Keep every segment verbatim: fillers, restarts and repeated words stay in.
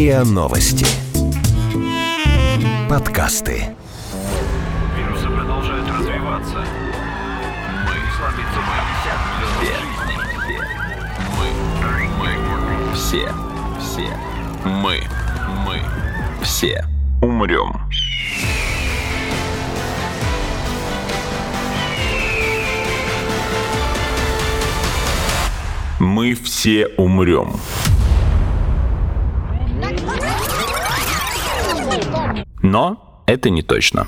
РИА Новости. Подкасты. Вирусы продолжают развиваться. Мы слабиться мы. Все. Мы. Мы. Все. Все. Мы. Мы. Все. Умрем. Мы все умрем. Но это не точно.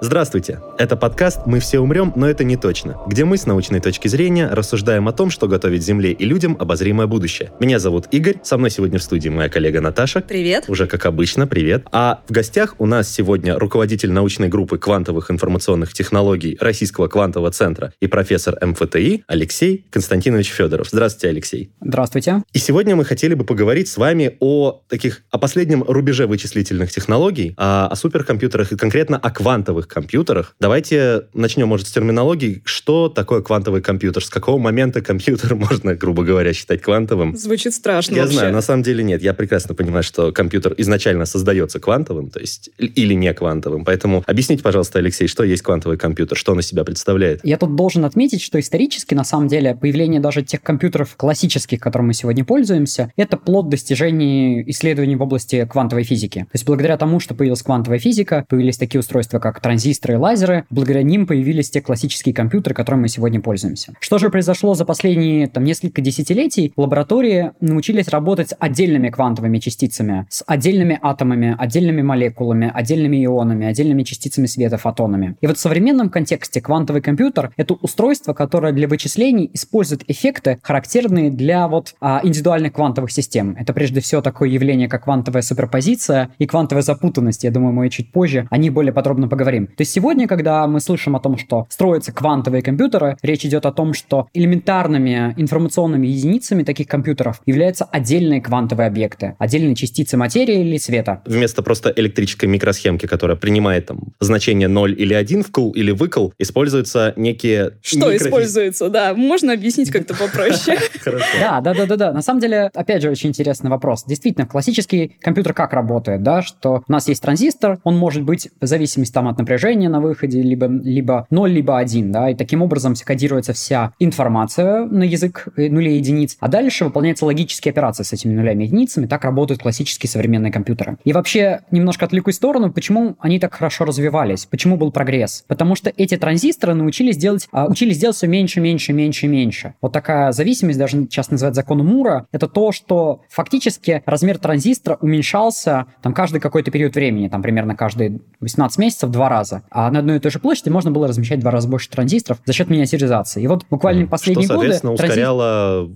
Здравствуйте! Это подкаст «Мы все умрем, но это не точно», где мы с научной точки зрения рассуждаем о том, что готовит Земле и людям обозримое будущее. Меня зовут Игорь, со мной сегодня в студии моя коллега Наташа. Привет! Уже как обычно, привет. А в гостях у нас сегодня руководитель научной группы квантовых информационных технологий Российского квантового центра и профессор эм эф тэ и Алексей Константинович Фёдоров. Здравствуйте, Алексей! Здравствуйте! И сегодня мы хотели бы поговорить с вами о таких, о последнем рубеже вычислительных технологий, о, о суперкомпьютерах и конкретно о квантовых компьютерах. Давайте начнем, может, с терминологии. Что такое квантовый компьютер? С какого момента компьютер можно, грубо говоря, считать квантовым? Звучит страшно. Я вообще знаю, на самом деле нет. Я прекрасно понимаю, что компьютер изначально создается квантовым, то есть или не квантовым. Поэтому объясните, пожалуйста, Алексей, что есть квантовый компьютер, что он из себя представляет? Я тут должен отметить, что исторически, на самом деле, появление даже тех компьютеров классических, которыми мы сегодня пользуемся, это плод достижений исследований в области квантовой физики. То есть благодаря тому, что появилась квантовая физика, появились такие устройства, как транзисторы, транзисторы и лазеры, благодаря ним появились те классические компьютеры, которыми мы сегодня пользуемся. Что же произошло за последние там, несколько десятилетий? Лаборатории научились работать с отдельными квантовыми частицами, с отдельными атомами, отдельными молекулами, отдельными ионами, отдельными частицами света, фотонами. И вот в современном контексте квантовый компьютер — это устройство, которое для вычислений использует эффекты, характерные для вот а, индивидуальных квантовых систем. Это прежде всего такое явление, как квантовая суперпозиция и квантовая запутанность. Я думаю, мы чуть позже о них более подробно поговорим. То есть сегодня, когда мы слышим о том, что строятся квантовые компьютеры, речь идет о том, что элементарными информационными единицами таких компьютеров являются отдельные квантовые объекты, отдельные частицы материи или света. Вместо просто электрической микросхемки, которая принимает там значение ноль или один, вкл или выкл, используются некие... Что микрофи... используется, да. Можно объяснить как-то попроще. Хорошо. Да, да, да, да, да. На самом деле, опять же, очень интересный вопрос. Действительно, классический компьютер как работает, да, что у нас есть транзистор, он может быть в зависимости там от напряжения на выходе, либо, либо ноль, либо один, да, и таким образом кодируется вся информация на язык нулей и единиц, а дальше выполняются логические операции с этими нулями и единицами, так работают классические современные компьютеры. И вообще, немножко отвлекусь в сторону, почему они так хорошо развивались, почему был прогресс? Потому что эти транзисторы научились делать, а, учились делать все меньше, меньше, меньше, меньше. Вот такая зависимость, даже сейчас называют законом Мура, это то, что фактически размер транзистора уменьшался там каждый какой-то период времени, там примерно каждые восемнадцать месяцев два раза. А на одной и той же площади можно было размещать в два раза больше транзисторов за счет миниатюризации. И вот буквально mm. последние что, годы... Что, соответственно, транзистор...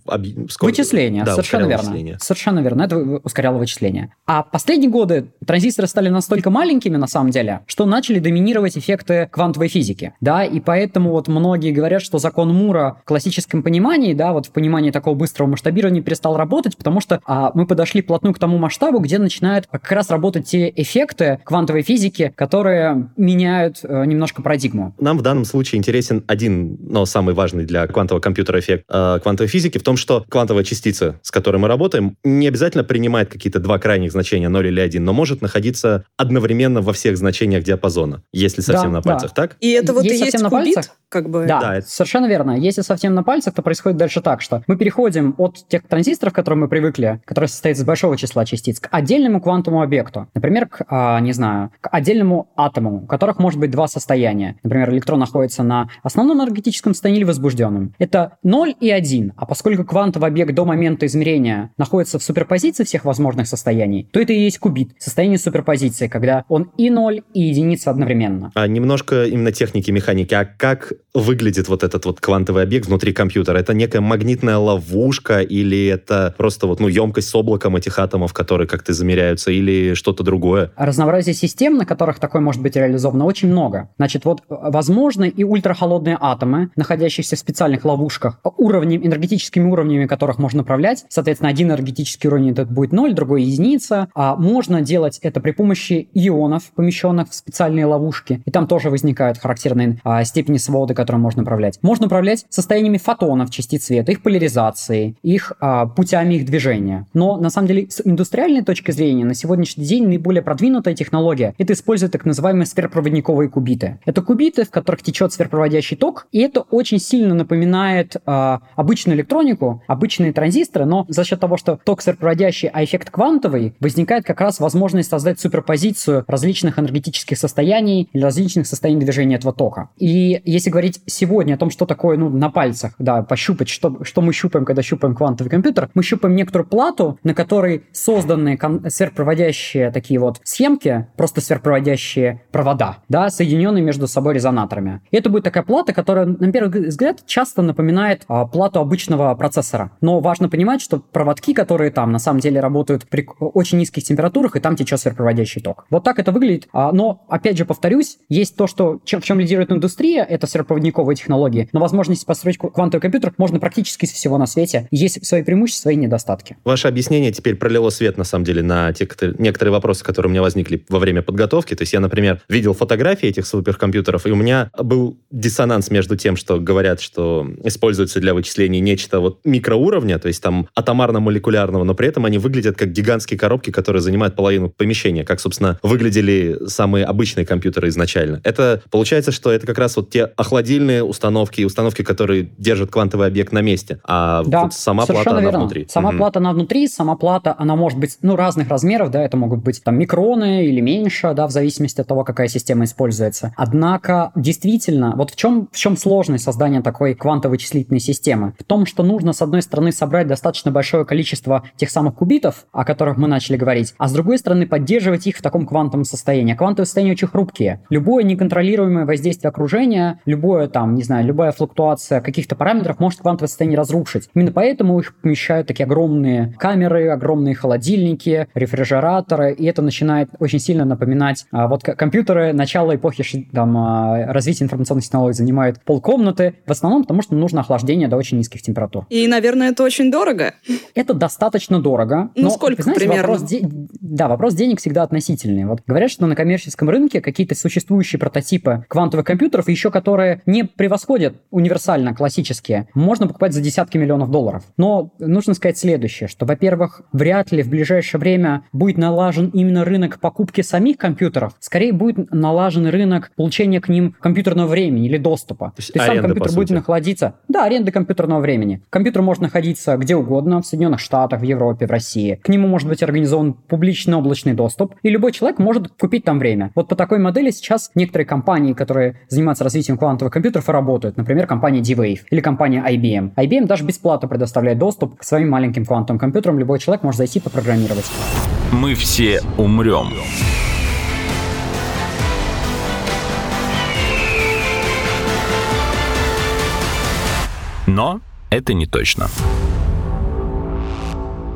ускоряло... Об... Сколько... Вычисление, да, совершенно верно. Вычисление. Совершенно верно, это ускоряло вычисление. А последние годы транзисторы стали настолько маленькими, на самом деле, что начали доминировать эффекты квантовой физики. Да, и поэтому вот многие говорят, что закон Мура в классическом понимании, да, вот в понимании такого быстрого масштабирования перестал работать, потому что а, мы подошли вплотную к тому масштабу, где начинают как раз работать те эффекты квантовой физики, которые меняют немножко парадигму. Нам в данном случае интересен один, но самый важный для квантового компьютера эффект э, квантовой физики в том, что квантовая частица, с которой мы работаем, не обязательно принимает какие-то два крайних значения, ноль или один, но может находиться одновременно во всех значениях диапазона, если совсем да, на пальцах, да. Так? И это вот если и есть кубит? Как бы... Да, да это... совершенно верно. Если совсем на пальцах, то происходит дальше так, что мы переходим от тех транзисторов, к которым мы привыкли, которые состоят из большого числа частиц, к отдельному квантовому объекту. Например, к, а, не знаю, к отдельному атому, у которых может быть два состояния. Например, электрон находится на основном энергетическом состоянии или возбужденном. Это ноль и один. А поскольку квантовый объект до момента измерения находится в суперпозиции всех возможных состояний, то это и есть кубит, состояние суперпозиции, когда он и ноль, и единица одновременно. А немножко именно техники, механики. А как выглядит вот этот вот квантовый объект внутри компьютера? Это некая магнитная ловушка или это просто вот, ну, емкость с облаком этих атомов, которые как-то замеряются, или что-то другое? Разнообразие систем, на которых такое может быть реализовано, очень много. Значит, вот возможны и ультрахолодные атомы, находящиеся в специальных ловушках, уровнем, энергетическими уровнями которых можно управлять. Соответственно, один энергетический уровень это будет ноль, другой единица. А можно делать это при помощи ионов, помещенных в специальные ловушки. И там тоже возникают характерные а, степени свода расходы, которые можно управлять. Можно управлять состояниями фотонов частиц света, их поляризацией, их а, путями их движения. Но, на самом деле, с индустриальной точки зрения, на сегодняшний день наиболее продвинутая технология — это используя так называемые сверхпроводниковые кубиты. Это кубиты, в которых течет сверхпроводящий ток, и это очень сильно напоминает а, обычную электронику, обычные транзисторы, но за счет того, что ток сверхпроводящий, а эффект квантовый, возникает как раз возможность создать суперпозицию различных энергетических состояний или различных состояний движения этого тока. И если говорить сегодня о том, что такое, ну, на пальцах, да, пощупать, что, что мы щупаем, когда щупаем квантовый компьютер, мы щупаем некоторую плату, на которой созданы кон- сверхпроводящие такие вот схемки, просто сверхпроводящие провода, да, соединенные между собой резонаторами. И это будет такая плата, которая, на первый взгляд, часто напоминает а, плату обычного процессора. Но важно понимать, что проводки, которые там на самом деле работают при очень низких температурах, и там течет сверхпроводящий ток. Вот так это выглядит. А, но, опять же, повторюсь, есть то, что, чем, в чем лидирует индустрия, это сверхпроводниковые технологии. Но возможность построить квантовый компьютер можно практически из всего на свете. Есть свои преимущества, свои недостатки. Ваше объяснение теперь пролило свет, на самом деле, на те, некоторые вопросы, которые у меня возникли во время подготовки. То есть я, например, видел фотографии этих суперкомпьютеров, и у меня был диссонанс между тем, что говорят, что используется для вычислений нечто вот микроуровня, то есть там атомарно-молекулярного, но при этом они выглядят как гигантские коробки, которые занимают половину помещения, как, собственно, выглядели самые обычные компьютеры изначально. Это получается, что это как раз вот те охладильные установки и установки, которые держат квантовый объект на месте, а да, вот сама плата, она верно. внутри. Сама угу. плата, она внутри, сама плата, она может быть, ну, разных размеров, да, это могут быть там микроны или меньше, да, в зависимости от того, какая система используется. Однако, действительно, вот в чем, в чем сложность создания такой квантово-вычислительной системы? В том, что нужно, с одной стороны, собрать достаточно большое количество тех самых кубитов, о которых мы начали говорить, а с другой стороны, поддерживать их в таком квантовом состоянии. Квантовые состояния очень хрупкие. Любое неконтролируемое воздействие окружения, любое там, не знаю, любая флуктуация каких-то параметров может квантовое состояние разрушить. Именно поэтому их помещают такие огромные камеры, огромные холодильники, рефрижераторы, и это начинает очень сильно напоминать а, вот компьютеры начала эпохи там, развития информационных технологий занимают полкомнаты, в основном потому, что нужно охлаждение до очень низких температур. И, наверное, это очень дорого. Это достаточно дорого. Ну, но, сколько, знаете, примерно? Вопрос де... Да, вопрос денег всегда относительный. Вот говорят, что на коммерческом рынке какие-то существующие прототипы квантовых компьютеров, еще которые не превосходят универсально классические, можно покупать за десятки миллионов долларов. Но нужно сказать следующее, что, во-первых, вряд ли в ближайшее время будет налажен именно рынок покупки самих компьютеров. Скорее будет налажен рынок получения к ним компьютерного времени или доступа. То есть, То есть аренда, сам компьютер будет находиться... Да, аренда компьютерного времени. Компьютер может находиться где угодно, в Соединенных Штатах, в Европе, в России. К нему может быть организован публичный облачный доступ, и любой человек может купить там время. Вот по такой модели сейчас некоторые компании, которые занимаются развитием квантовых компьютеров, и работают. Например, компания D-Wave или компания ай би эм. ай би эм даже бесплатно предоставляет доступ к своим маленьким квантовым компьютерам. Любой человек может зайти и попрограммировать. Мы все умрем. Но это не точно.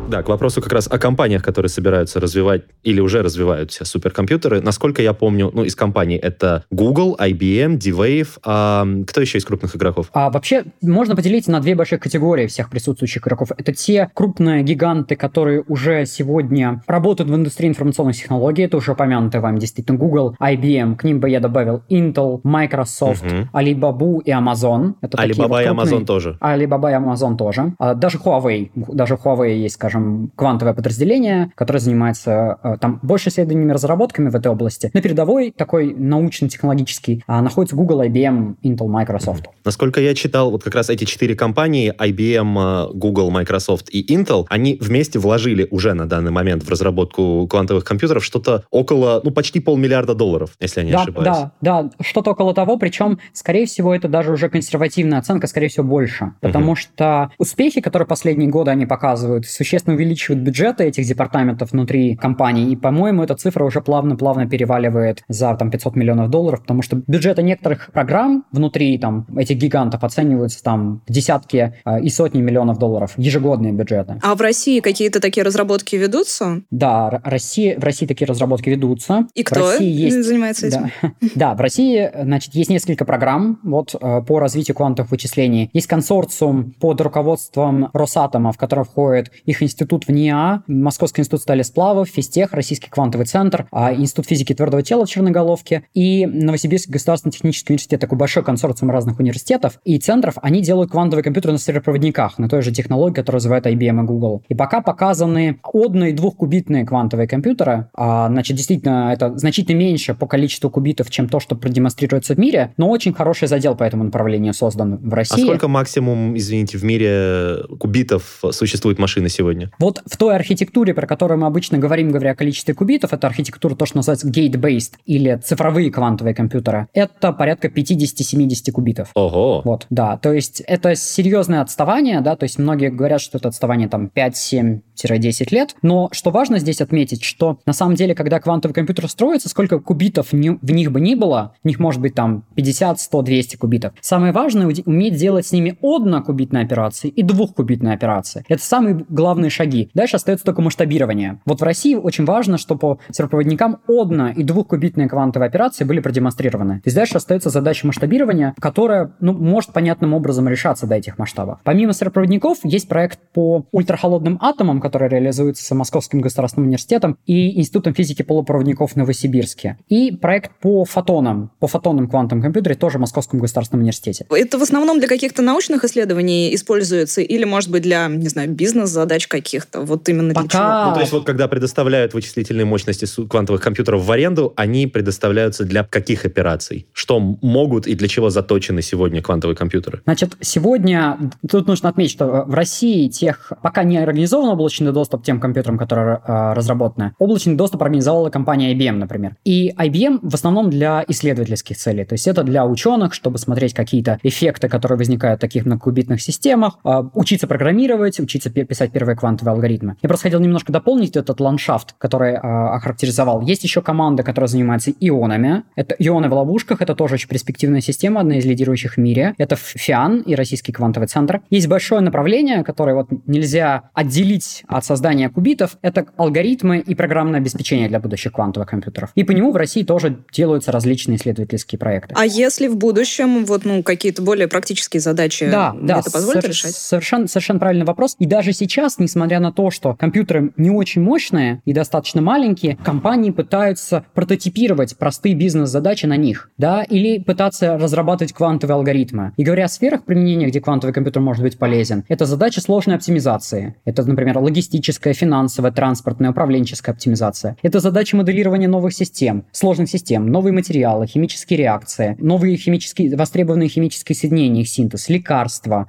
Да, к вопросу как раз о компаниях, которые собираются развивать или уже развивают все суперкомпьютеры. Насколько я помню, ну, из компаний это Google, ай би эм, D-Wave. А кто еще из крупных игроков? А вообще, можно поделить на две большие категории всех присутствующих игроков. Это те крупные гиганты, которые уже сегодня работают в индустрии информационных технологий. Это уже упомянутые вами действительно Google, ай би эм. К ним бы я добавил Intel, Microsoft, угу. Alibaba и Amazon. Это Alibaba и Amazon тоже. Alibaba и Amazon тоже. А даже Huawei. Даже Huawei есть, скажем, квантовое подразделение, которое занимается там больше исследованиями, разработками в этой области. На передовой такой научно-технологический находится Google, ай би эм, Intel, Microsoft. Насколько я читал, вот как раз эти четыре компании, ай би эм, Google, Microsoft и Intel, они вместе вложили уже на данный момент в разработку квантовых компьютеров что-то около, ну, почти полмиллиарда долларов, если я не да, ошибаюсь. Да, да, что-то около того, причем, скорее всего, это даже уже консервативная оценка, скорее всего, больше. Потому uh-huh. что успехи, которые последние годы они показывают, существенно увеличивают бюджеты этих департаментов внутри компании, и, по-моему, эта цифра уже плавно-плавно переваливает за там, пятьсот миллионов долларов, потому что бюджеты некоторых программ внутри там, этих гигантов оцениваются там, в десятки э, и сотни миллионов долларов, ежегодные бюджеты. А в России какие-то такие разработки ведутся? Да, Россия, в России такие разработки ведутся. И кто есть, занимается этим? Да, да, в России, значит, есть несколько программ вот, по развитию квантовых вычислений. Есть консорциум под руководством Росатома, в который входит их институт институт в НИА, Московский институт стали и сплавов, физтех, Российский квантовый центр, Институт физики твердого тела в Черноголовке и Новосибирский государственный технический университет, такой большой консорциум разных университетов и центров, они делают квантовые компьютеры на сферопроводниках, на той же технологии, которую называют ай би эм и Google. И пока показаны одно- и двухкубитные квантовые компьютеры, а, значит, действительно, это значительно меньше по количеству кубитов, чем то, что продемонстрируется в мире, но очень хороший задел по этому направлению создан в России. А сколько максимум, извините, в мире кубитов существует машины сегодня? Вот в той архитектуре, про которую мы обычно говорим, говоря о количестве кубитов, это архитектура, то, что называется gate-based, или цифровые квантовые компьютеры, это порядка пятьдесят-семьдесят кубитов. Ого! Вот, да, то есть это серьезное отставание, да, то есть многие говорят, что это отставание там пять-семь-десять лет, но что важно здесь отметить, что на самом деле, когда квантовый компьютер строится, сколько кубитов не, в них бы ни было, в них может быть там пятьдесят, сто, двести кубитов. Самое важное — уметь делать с ними однокубитные операции и двухкубитные операции. Это самые главные шаги. Дальше остается только масштабирование. Вот в России очень важно, что по сверхпроводникам одно- и двухкубитные квантовые операции были продемонстрированы. То есть дальше остается задача масштабирования, которая, ну, может понятным образом решаться до этих масштабов. Помимо сверхпроводников, есть проект по ультрахолодным атомам, который реализуется Московским государственным университетом и Институтом физики полупроводников в Новосибирске. И проект по фотонам, по фотонным квантовым компьютерам тоже в Московском государственном университете. Это в основном для каких-то научных исследований используется или, может быть, для, не знаю, бизнес-задач каких-то? Вот именно Пока... для чего? Ну, то есть вот когда предоставляют вычислительные мощности квантовых компьютеров в аренду, они предоставляются для каких операций? Что могут и для чего заточены сегодня квантовые компьютеры? Значит, сегодня, тут нужно отметить, что в России тех пока не организован облачный доступ к тем компьютерам, которые э, разработаны. Облачный доступ организовала компания ай би эм, например. И ай би эм в основном для исследовательских целей. То есть это для ученых, чтобы смотреть какие-то эффекты, которые возникают в таких многокубитных системах, э, учиться программировать, учиться писать первые квантовые алгоритмы. Я просто хотел немножко дополнить этот ландшафт, который э, охарактеризовал. Есть еще команда, которая занимается ионами. Это ионы в ловушках, это тоже очень перспективная система, одна из лидирующих в мире. Это ФИАН и Российский квантовый центр. Есть большое направление, которое вот нельзя отделить от создания кубитов. Это алгоритмы и программное обеспечение для будущих квантовых компьютеров. И по нему в России тоже делаются различные исследовательские проекты. А если в будущем вот, ну, какие-то более практические задачи, да, да, это позволит сов- решать? Совершенно, совершенно правильный вопрос. И даже сейчас, несмотря на то, что компьютеры не очень мощные и достаточно маленькие, компании пытаются прототипировать простые бизнес-задачи на них, да, или пытаться разрабатывать квантовые алгоритмы. И говоря о сферах применения, где квантовый компьютер может быть полезен, это задача сложной оптимизации. Это, например, логистическая, финансовая, транспортная, управленческая оптимизация. Это задача моделирования новых систем, сложных систем, новые материалы, химические реакции, новые химические, востребованные химические соединения, их синтез, лекарства,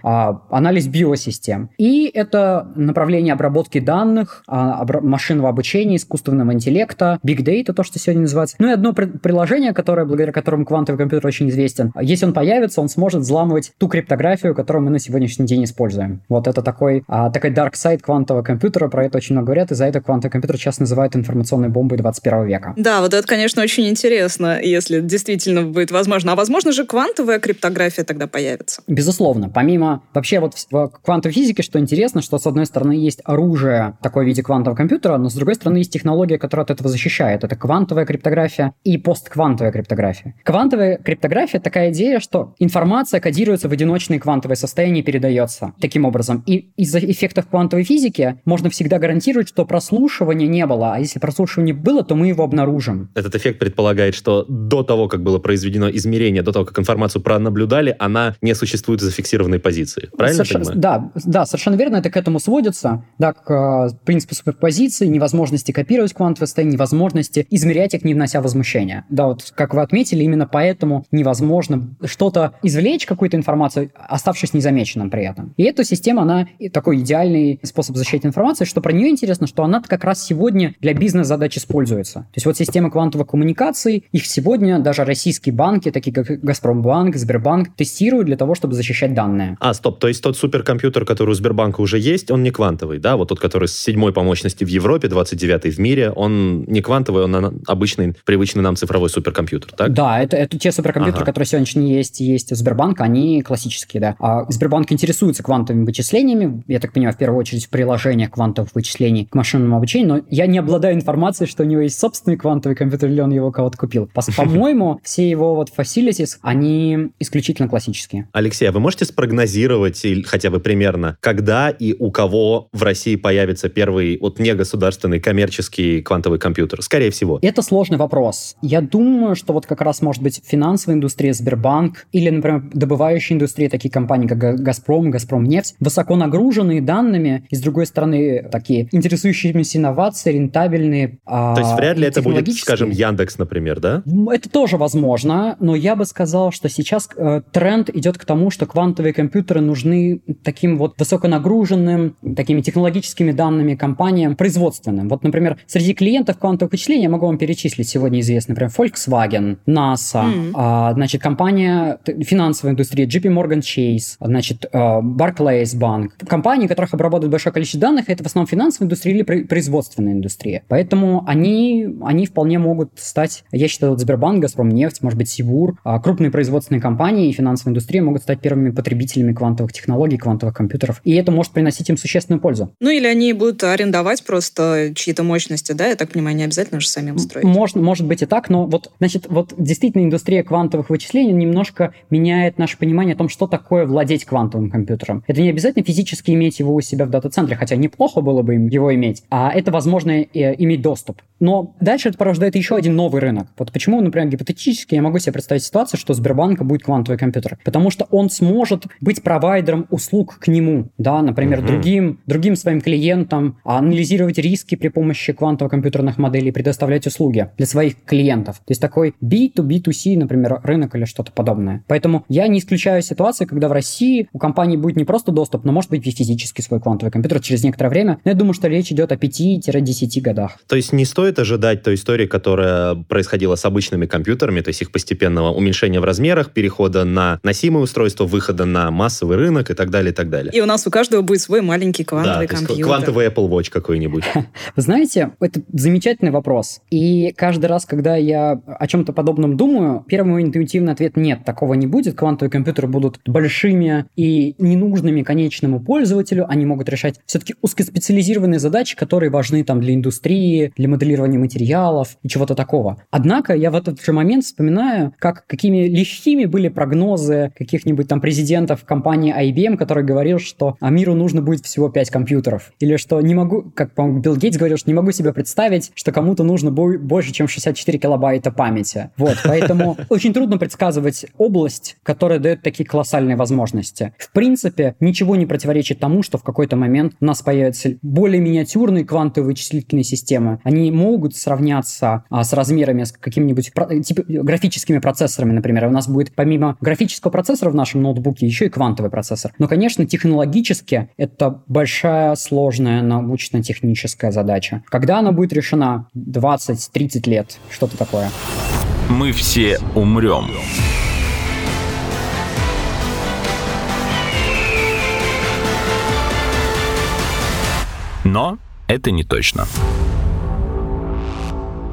анализ биосистем. И это направление обработки данных, машинного обучения, искусственного интеллекта, big data, то, что сегодня называется. Ну и одно приложение, которое, благодаря которому квантовый компьютер очень известен. Если он появится, он сможет взламывать ту криптографию, которую мы на сегодняшний день используем. Вот это такой, а, такой dark side квантового компьютера, про это очень много говорят, и за это квантовый компьютер сейчас называют информационной бомбой двадцать первого века. Да, вот это, конечно, очень интересно, если действительно будет возможно. А возможно же квантовая криптография тогда появится? Безусловно. Помимо вообще вот в квантовой физике, что интересно, что с одной стороны есть оружие такое в виде квантового компьютера, но с другой стороны есть технология, которая от этого защищает. Это квантовая криптография и постквантовая криптография. Квантовая криптография — такая идея, что информация кодируется в одиночные квантовые состояния и передается таким образом. И из-за эффектов квантовой физики можно всегда гарантировать, что прослушивания не было. А если прослушивание было, то мы его обнаружим. Этот эффект предполагает, что до того, как было произведено измерение, до того, как информацию пронаблюдали, она не существует в зафиксированной позиции. Правильно Соверш... понимаю? Да, да, совершенно верно. Это к этому сводится. Да, к э, принципу суперпозиции, невозможности копировать квантовые состояния, невозможности измерять их, не внося возмущения. Да, вот как вы отметили, именно поэтому невозможно что-то извлечь, какую-то информацию, оставшись незамеченным при этом. И эта система, она такой идеальный способ защиты информации, что про нее интересно, что она как раз сегодня для бизнес-задач используется. То есть вот система квантовых коммуникаций, их сегодня даже российские банки, такие как Газпромбанк, Сбербанк, тестируют для того, чтобы защищать данные. А, стоп, то есть тот суперкомпьютер, который у Сбербанка уже есть, он не квантовый, да? Вот тот, который седьмой по мощности в Европе, двадцать девятый в мире, он не квантовый, он обычный, привычный нам цифровой суперкомпьютер, так? Да, это, это те суперкомпьютеры, ага. которые сегодня есть, есть у Сбербанка, они классические, да. А Сбербанк интересуется квантовыми вычислениями, я так понимаю, в первую очередь в приложениях квантовых вычислений к машинному обучению, но я не обладаю информацией, что у него есть собственный квантовый компьютер или он его кого-то купил. По-моему, все его вот facilities, они исключительно классические. Алексей, а вы можете спрогнозировать хотя бы примерно, когда и у кого в России появится первый вот негосударственный коммерческий квантовый компьютер? Скорее всего. Это сложный вопрос. Я думаю, что вот как раз, может быть, финансовая индустрия, Сбербанк или, например, добывающая индустрия, такие компании, как Газпром, Газпром нефть, высоко нагруженные данными и, с другой стороны, такие интересующиеся инновации, рентабельные. То есть вряд ли это будет, скажем, Яндекс, например, да? Это тоже возможно, но я бы сказал, что сейчас э, тренд идет к тому, что квантовые компьютеры нужны таким вот высоконагруженным, такими технологическими данными компаниям производственным. Вот, например, среди клиентов квантовых вычислений я могу вам перечислить сегодня известные, например, Volkswagen, NASA, mm-hmm. э, значит, компания финансовой индустрии джей пи Morgan Chase, значит, э, Barclays Bank. Компании, которых обрабатывают большое количество данных, это в основном финансовая индустрия или производственная индустрия. Поэтому они, они вполне могут стать, я считаю, вот Сбербанк, Газпром нефть, может быть, Сибур, крупные производственные компании и финансовая индустрия могут стать первыми потребителями квантовых технологий, квантовых компьютеров. И это может приносить им существенную пользу. Ну, или они будут арендовать просто чьи-то мощности, да? Я так понимаю, не обязательно же самим строить. Может, может быть и так, но вот, значит, вот действительно индустрия квантовых вычислений немножко меняет наше понимание о том, что такое владеть квантовым компьютером. Это не обязательно физически иметь его у себя в дата-центре, хотя неплохо было бы им его иметь, а это возможно иметь доступ. Но дальше это порождает еще один новый рынок. Вот почему, например, гипотетически я могу себе представить ситуацию, что у Сбербанка будет квантовый компьютер. Потому что он сможет быть провайдером услуг к нему, да, например, mm-hmm. другим, другим своим клиентам, анализировать риски при помощи квантово-компьютерных моделей, предоставлять услуги для своих клиентов. То есть такой би ту би ту си, например, рынок или что-то подобное. Поэтому я не исключаю ситуации, когда в России у компании будет не просто доступ, но может быть и физически свой квантовый компьютер через некоторое время. Но я думаю, что речь идет о пяти-десяти годах. То есть не стоит ожидать той истории, которая происходила с обычными компьютерами, то есть их постепенного уменьшения в размерах, перехода на носимые устройства, выхода на массовый рынок и так далее, и так далее. И у нас у каждого будет свой маленький квантовый да, компьютер. Квантовый Apple Watch какой-нибудь. Вы знаете, это замечательный вопрос. И каждый раз, когда я о чем-то подобном думаю, первый интуитивный ответ – нет, такого не будет. Квантовые компьютеры будут большими и ненужными конечному пользователю. Они могут решать все-таки узкоспециализированные задачи, которые важны там для индустрии, для моделирования материалов и чего-то такого. Однако я в этот же момент вспоминаю, как какими лихими были прогнозы каких-нибудь там президентов компании ай би эм, который говорил, что миру нужно будет всего пять компьютеров. Или что не могу, как, по-моему, Билл Гейтс говорил, что не могу себе представить, что кому-то нужно бо- больше, чем шестьдесят четыре килобайта памяти. Вот, поэтому очень трудно предсказывать область, которая дает такие колоссальные возможности. В принципе, ничего не противоречит тому, что в какой-то момент у нас появятся более миниатюрные квантовые вычислительные системы. Они могут сравняться а, с размерами, с какими-нибудь про- типа, графическими процессорами, например. У нас будет помимо графического процессора в нашем ноутбуке еще и квантовый процессор. Но, конечно, технологически это большая, сложная научно-техническая задача. Когда она будет решена? двадцать-тридцать лет. Что-то такое. Мы все умрем. Но это не точно.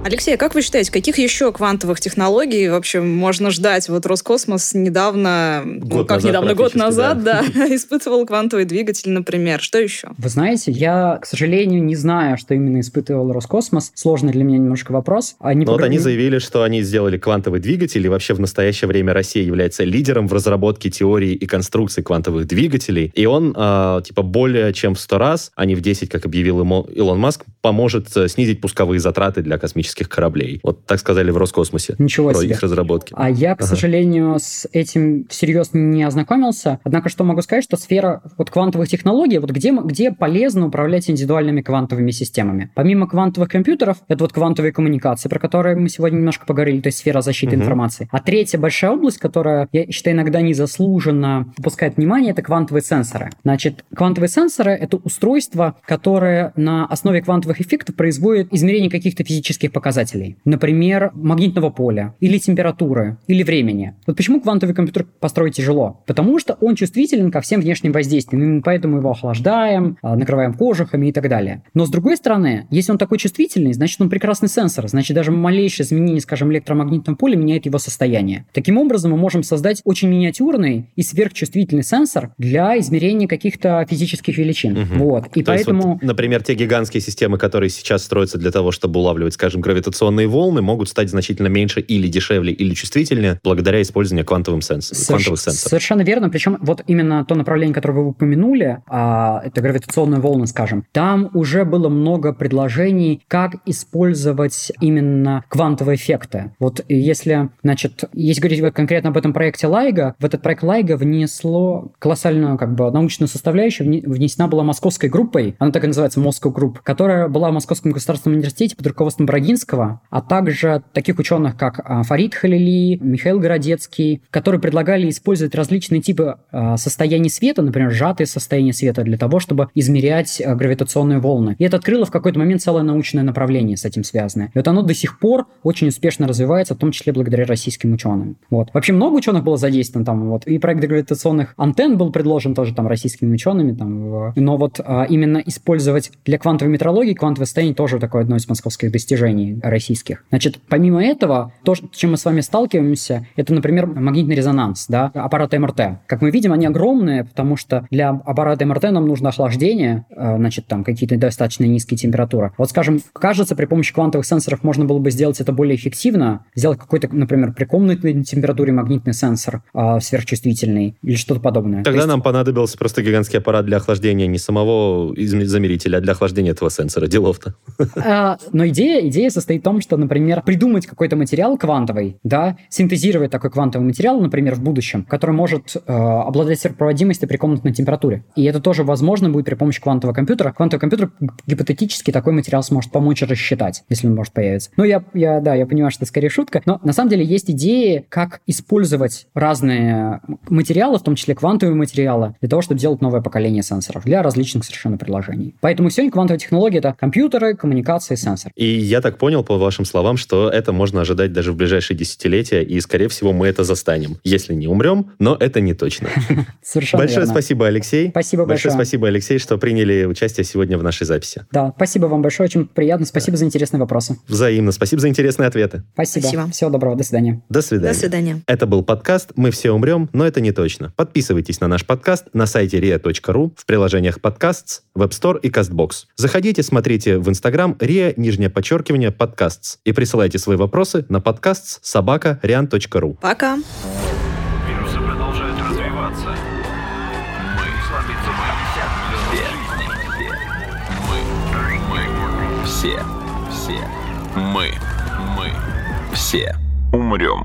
Алексей, как вы считаете, каких еще квантовых технологий, в общем, можно ждать? Вот Роскосмос недавно, год ну, как назад, недавно, год назад, да, да испытывал квантовый двигатель, например. Что еще? Вы знаете, я, к сожалению, не знаю, что именно испытывал Роскосмос. Сложный для меня немножко вопрос. Они Но погр... вот они заявили, что они сделали квантовый двигатель, и вообще в настоящее время Россия является лидером в разработке теории и конструкции квантовых двигателей. И он, э, типа, более чем в сто раз, а не в десять, как объявил Илон Маск, поможет снизить пусковые затраты для космических кораблей. Вот так сказали в Роскосмосе. Ничего про себе. Их разработки. А я, к ага. сожалению, с этим всерьез не ознакомился. Однако, что могу сказать, что сфера вот квантовых технологий, вот где, где полезно управлять индивидуальными квантовыми системами. Помимо квантовых компьютеров, это вот квантовые коммуникации, про которые мы сегодня немножко поговорили, то есть сфера защиты угу. информации. А третья большая область, которая, я считаю, иногда незаслуженно упускает внимание, это квантовые сенсоры. Значит, квантовые сенсоры — это устройства, которые на основе квантовых эффектов производят измерение каких-то физических показателей. показателей. Например, магнитного поля, или температуры, или времени. Вот почему квантовый компьютер построить тяжело? Потому что он чувствителен ко всем внешним воздействиям, поэтому его охлаждаем, накрываем кожухами и так далее. Но с другой стороны, если он такой чувствительный, значит, он прекрасный сенсор, значит, даже малейшее изменение, скажем, электромагнитного поля меняет его состояние. Таким образом, мы можем создать очень миниатюрный и сверхчувствительный сенсор для измерения каких-то физических величин. Угу. Вот. И поэтому... вот, например, те гигантские системы которые сейчас строятся для того, чтобы улавливать, скажем, гравитационные волны, могут стать значительно меньше или дешевле, или чувствительнее благодаря использованию квантовым сенсор, Соверш... квантовых сенсоров. Совершенно верно. Причем вот именно то направление, которое вы упомянули, а, это гравитационные волны, скажем, там уже было много предложений, как использовать именно квантовые эффекты. Вот если, значит, если говорить конкретно об этом проекте Лайга, в этот проект Лайга внесло колоссальную как бы научную составляющую, внесена была московской группой, она так и называется Moscow Group, которая была в Московском государственном университете под руководством Брагинского, а также таких ученых, как Фарид Халили, Михаил Городецкий, которые предлагали использовать различные типы состояний света, например, сжатые состояния света, для того, чтобы измерять гравитационные волны. И это открыло в какой-то момент целое научное направление с этим связанное. И вот оно до сих пор очень успешно развивается, в том числе благодаря российским ученым. Вот. Вообще много ученых было задействовано там, вот, и проект гравитационных антенн был предложен тоже там российскими учеными, там, но вот а, именно использовать для квантовой метрологии квантовое состояние тоже такое одно из московских достижений российских. Значит, помимо этого, то, с чем мы с вами сталкиваемся, это, например, магнитный резонанс, да, аппараты МРТ. Как мы видим, они огромные, потому что для аппарата МРТ нам нужно охлаждение, значит, там какие-то достаточно низкие температуры. Вот, скажем, кажется, при помощи квантовых сенсоров можно было бы сделать это более эффективно, сделать какой-то, например, при комнатной температуре магнитный сенсор э, сверхчувствительный или что-то подобное. Тогда То есть... нам понадобился просто гигантский аппарат для охлаждения не самого замерителя, а для охлаждения этого сенсора. Делов-то. Э, но идея, идея состоит в том, что, например, придумать какой-то материал квантовый, да, синтезировать такой квантовый материал, например, в будущем, который может э, обладать сверхпроводимостью при комнатной температуре. И это тоже возможно будет при помощи квантового компьютера. Квантовый компьютер гипотетически такой материал сможет помочь рассчитать, если он может появиться. Ну, я, я, да, я понимаю, что это скорее шутка, но на самом деле есть идеи, как использовать разные материалы, в том числе квантовые материалы, для того, чтобы делать новое поколение сенсоров для различных совершенно приложений. Поэтому сегодня квантовые технологии — это компьютеры, коммуникации, сенсоры. И я так понял по вашим словам, что это можно ожидать даже в ближайшие десятилетия, и, скорее всего, мы это застанем. Если не умрем, но это не точно. Совершенно верно. Большое спасибо, Алексей. Спасибо большое. Большое спасибо, Алексей, что приняли участие сегодня в нашей записи. Да, спасибо вам большое, очень приятно. Спасибо за интересные вопросы. Взаимно. Спасибо за интересные ответы. Спасибо. Спасибо. Всего доброго. До свидания. До свидания. До свидания. Это был подкаст «Мы все умрем, но это не точно». Подписывайтесь на наш подкаст на сайте риа точка ру, в приложениях подкастс, веб-стор и кастбокс. Заходите, смотрите в Инстаграм риа, нижнее подчеркивание, подкастс. И присылайте свои вопросы на подкастс собака риан точка ру. Пока. Вирусы продолжают развиваться. Мы слабится мы все. Мы. Мы. Все. Все. Мы. Мы. Все. Умрем.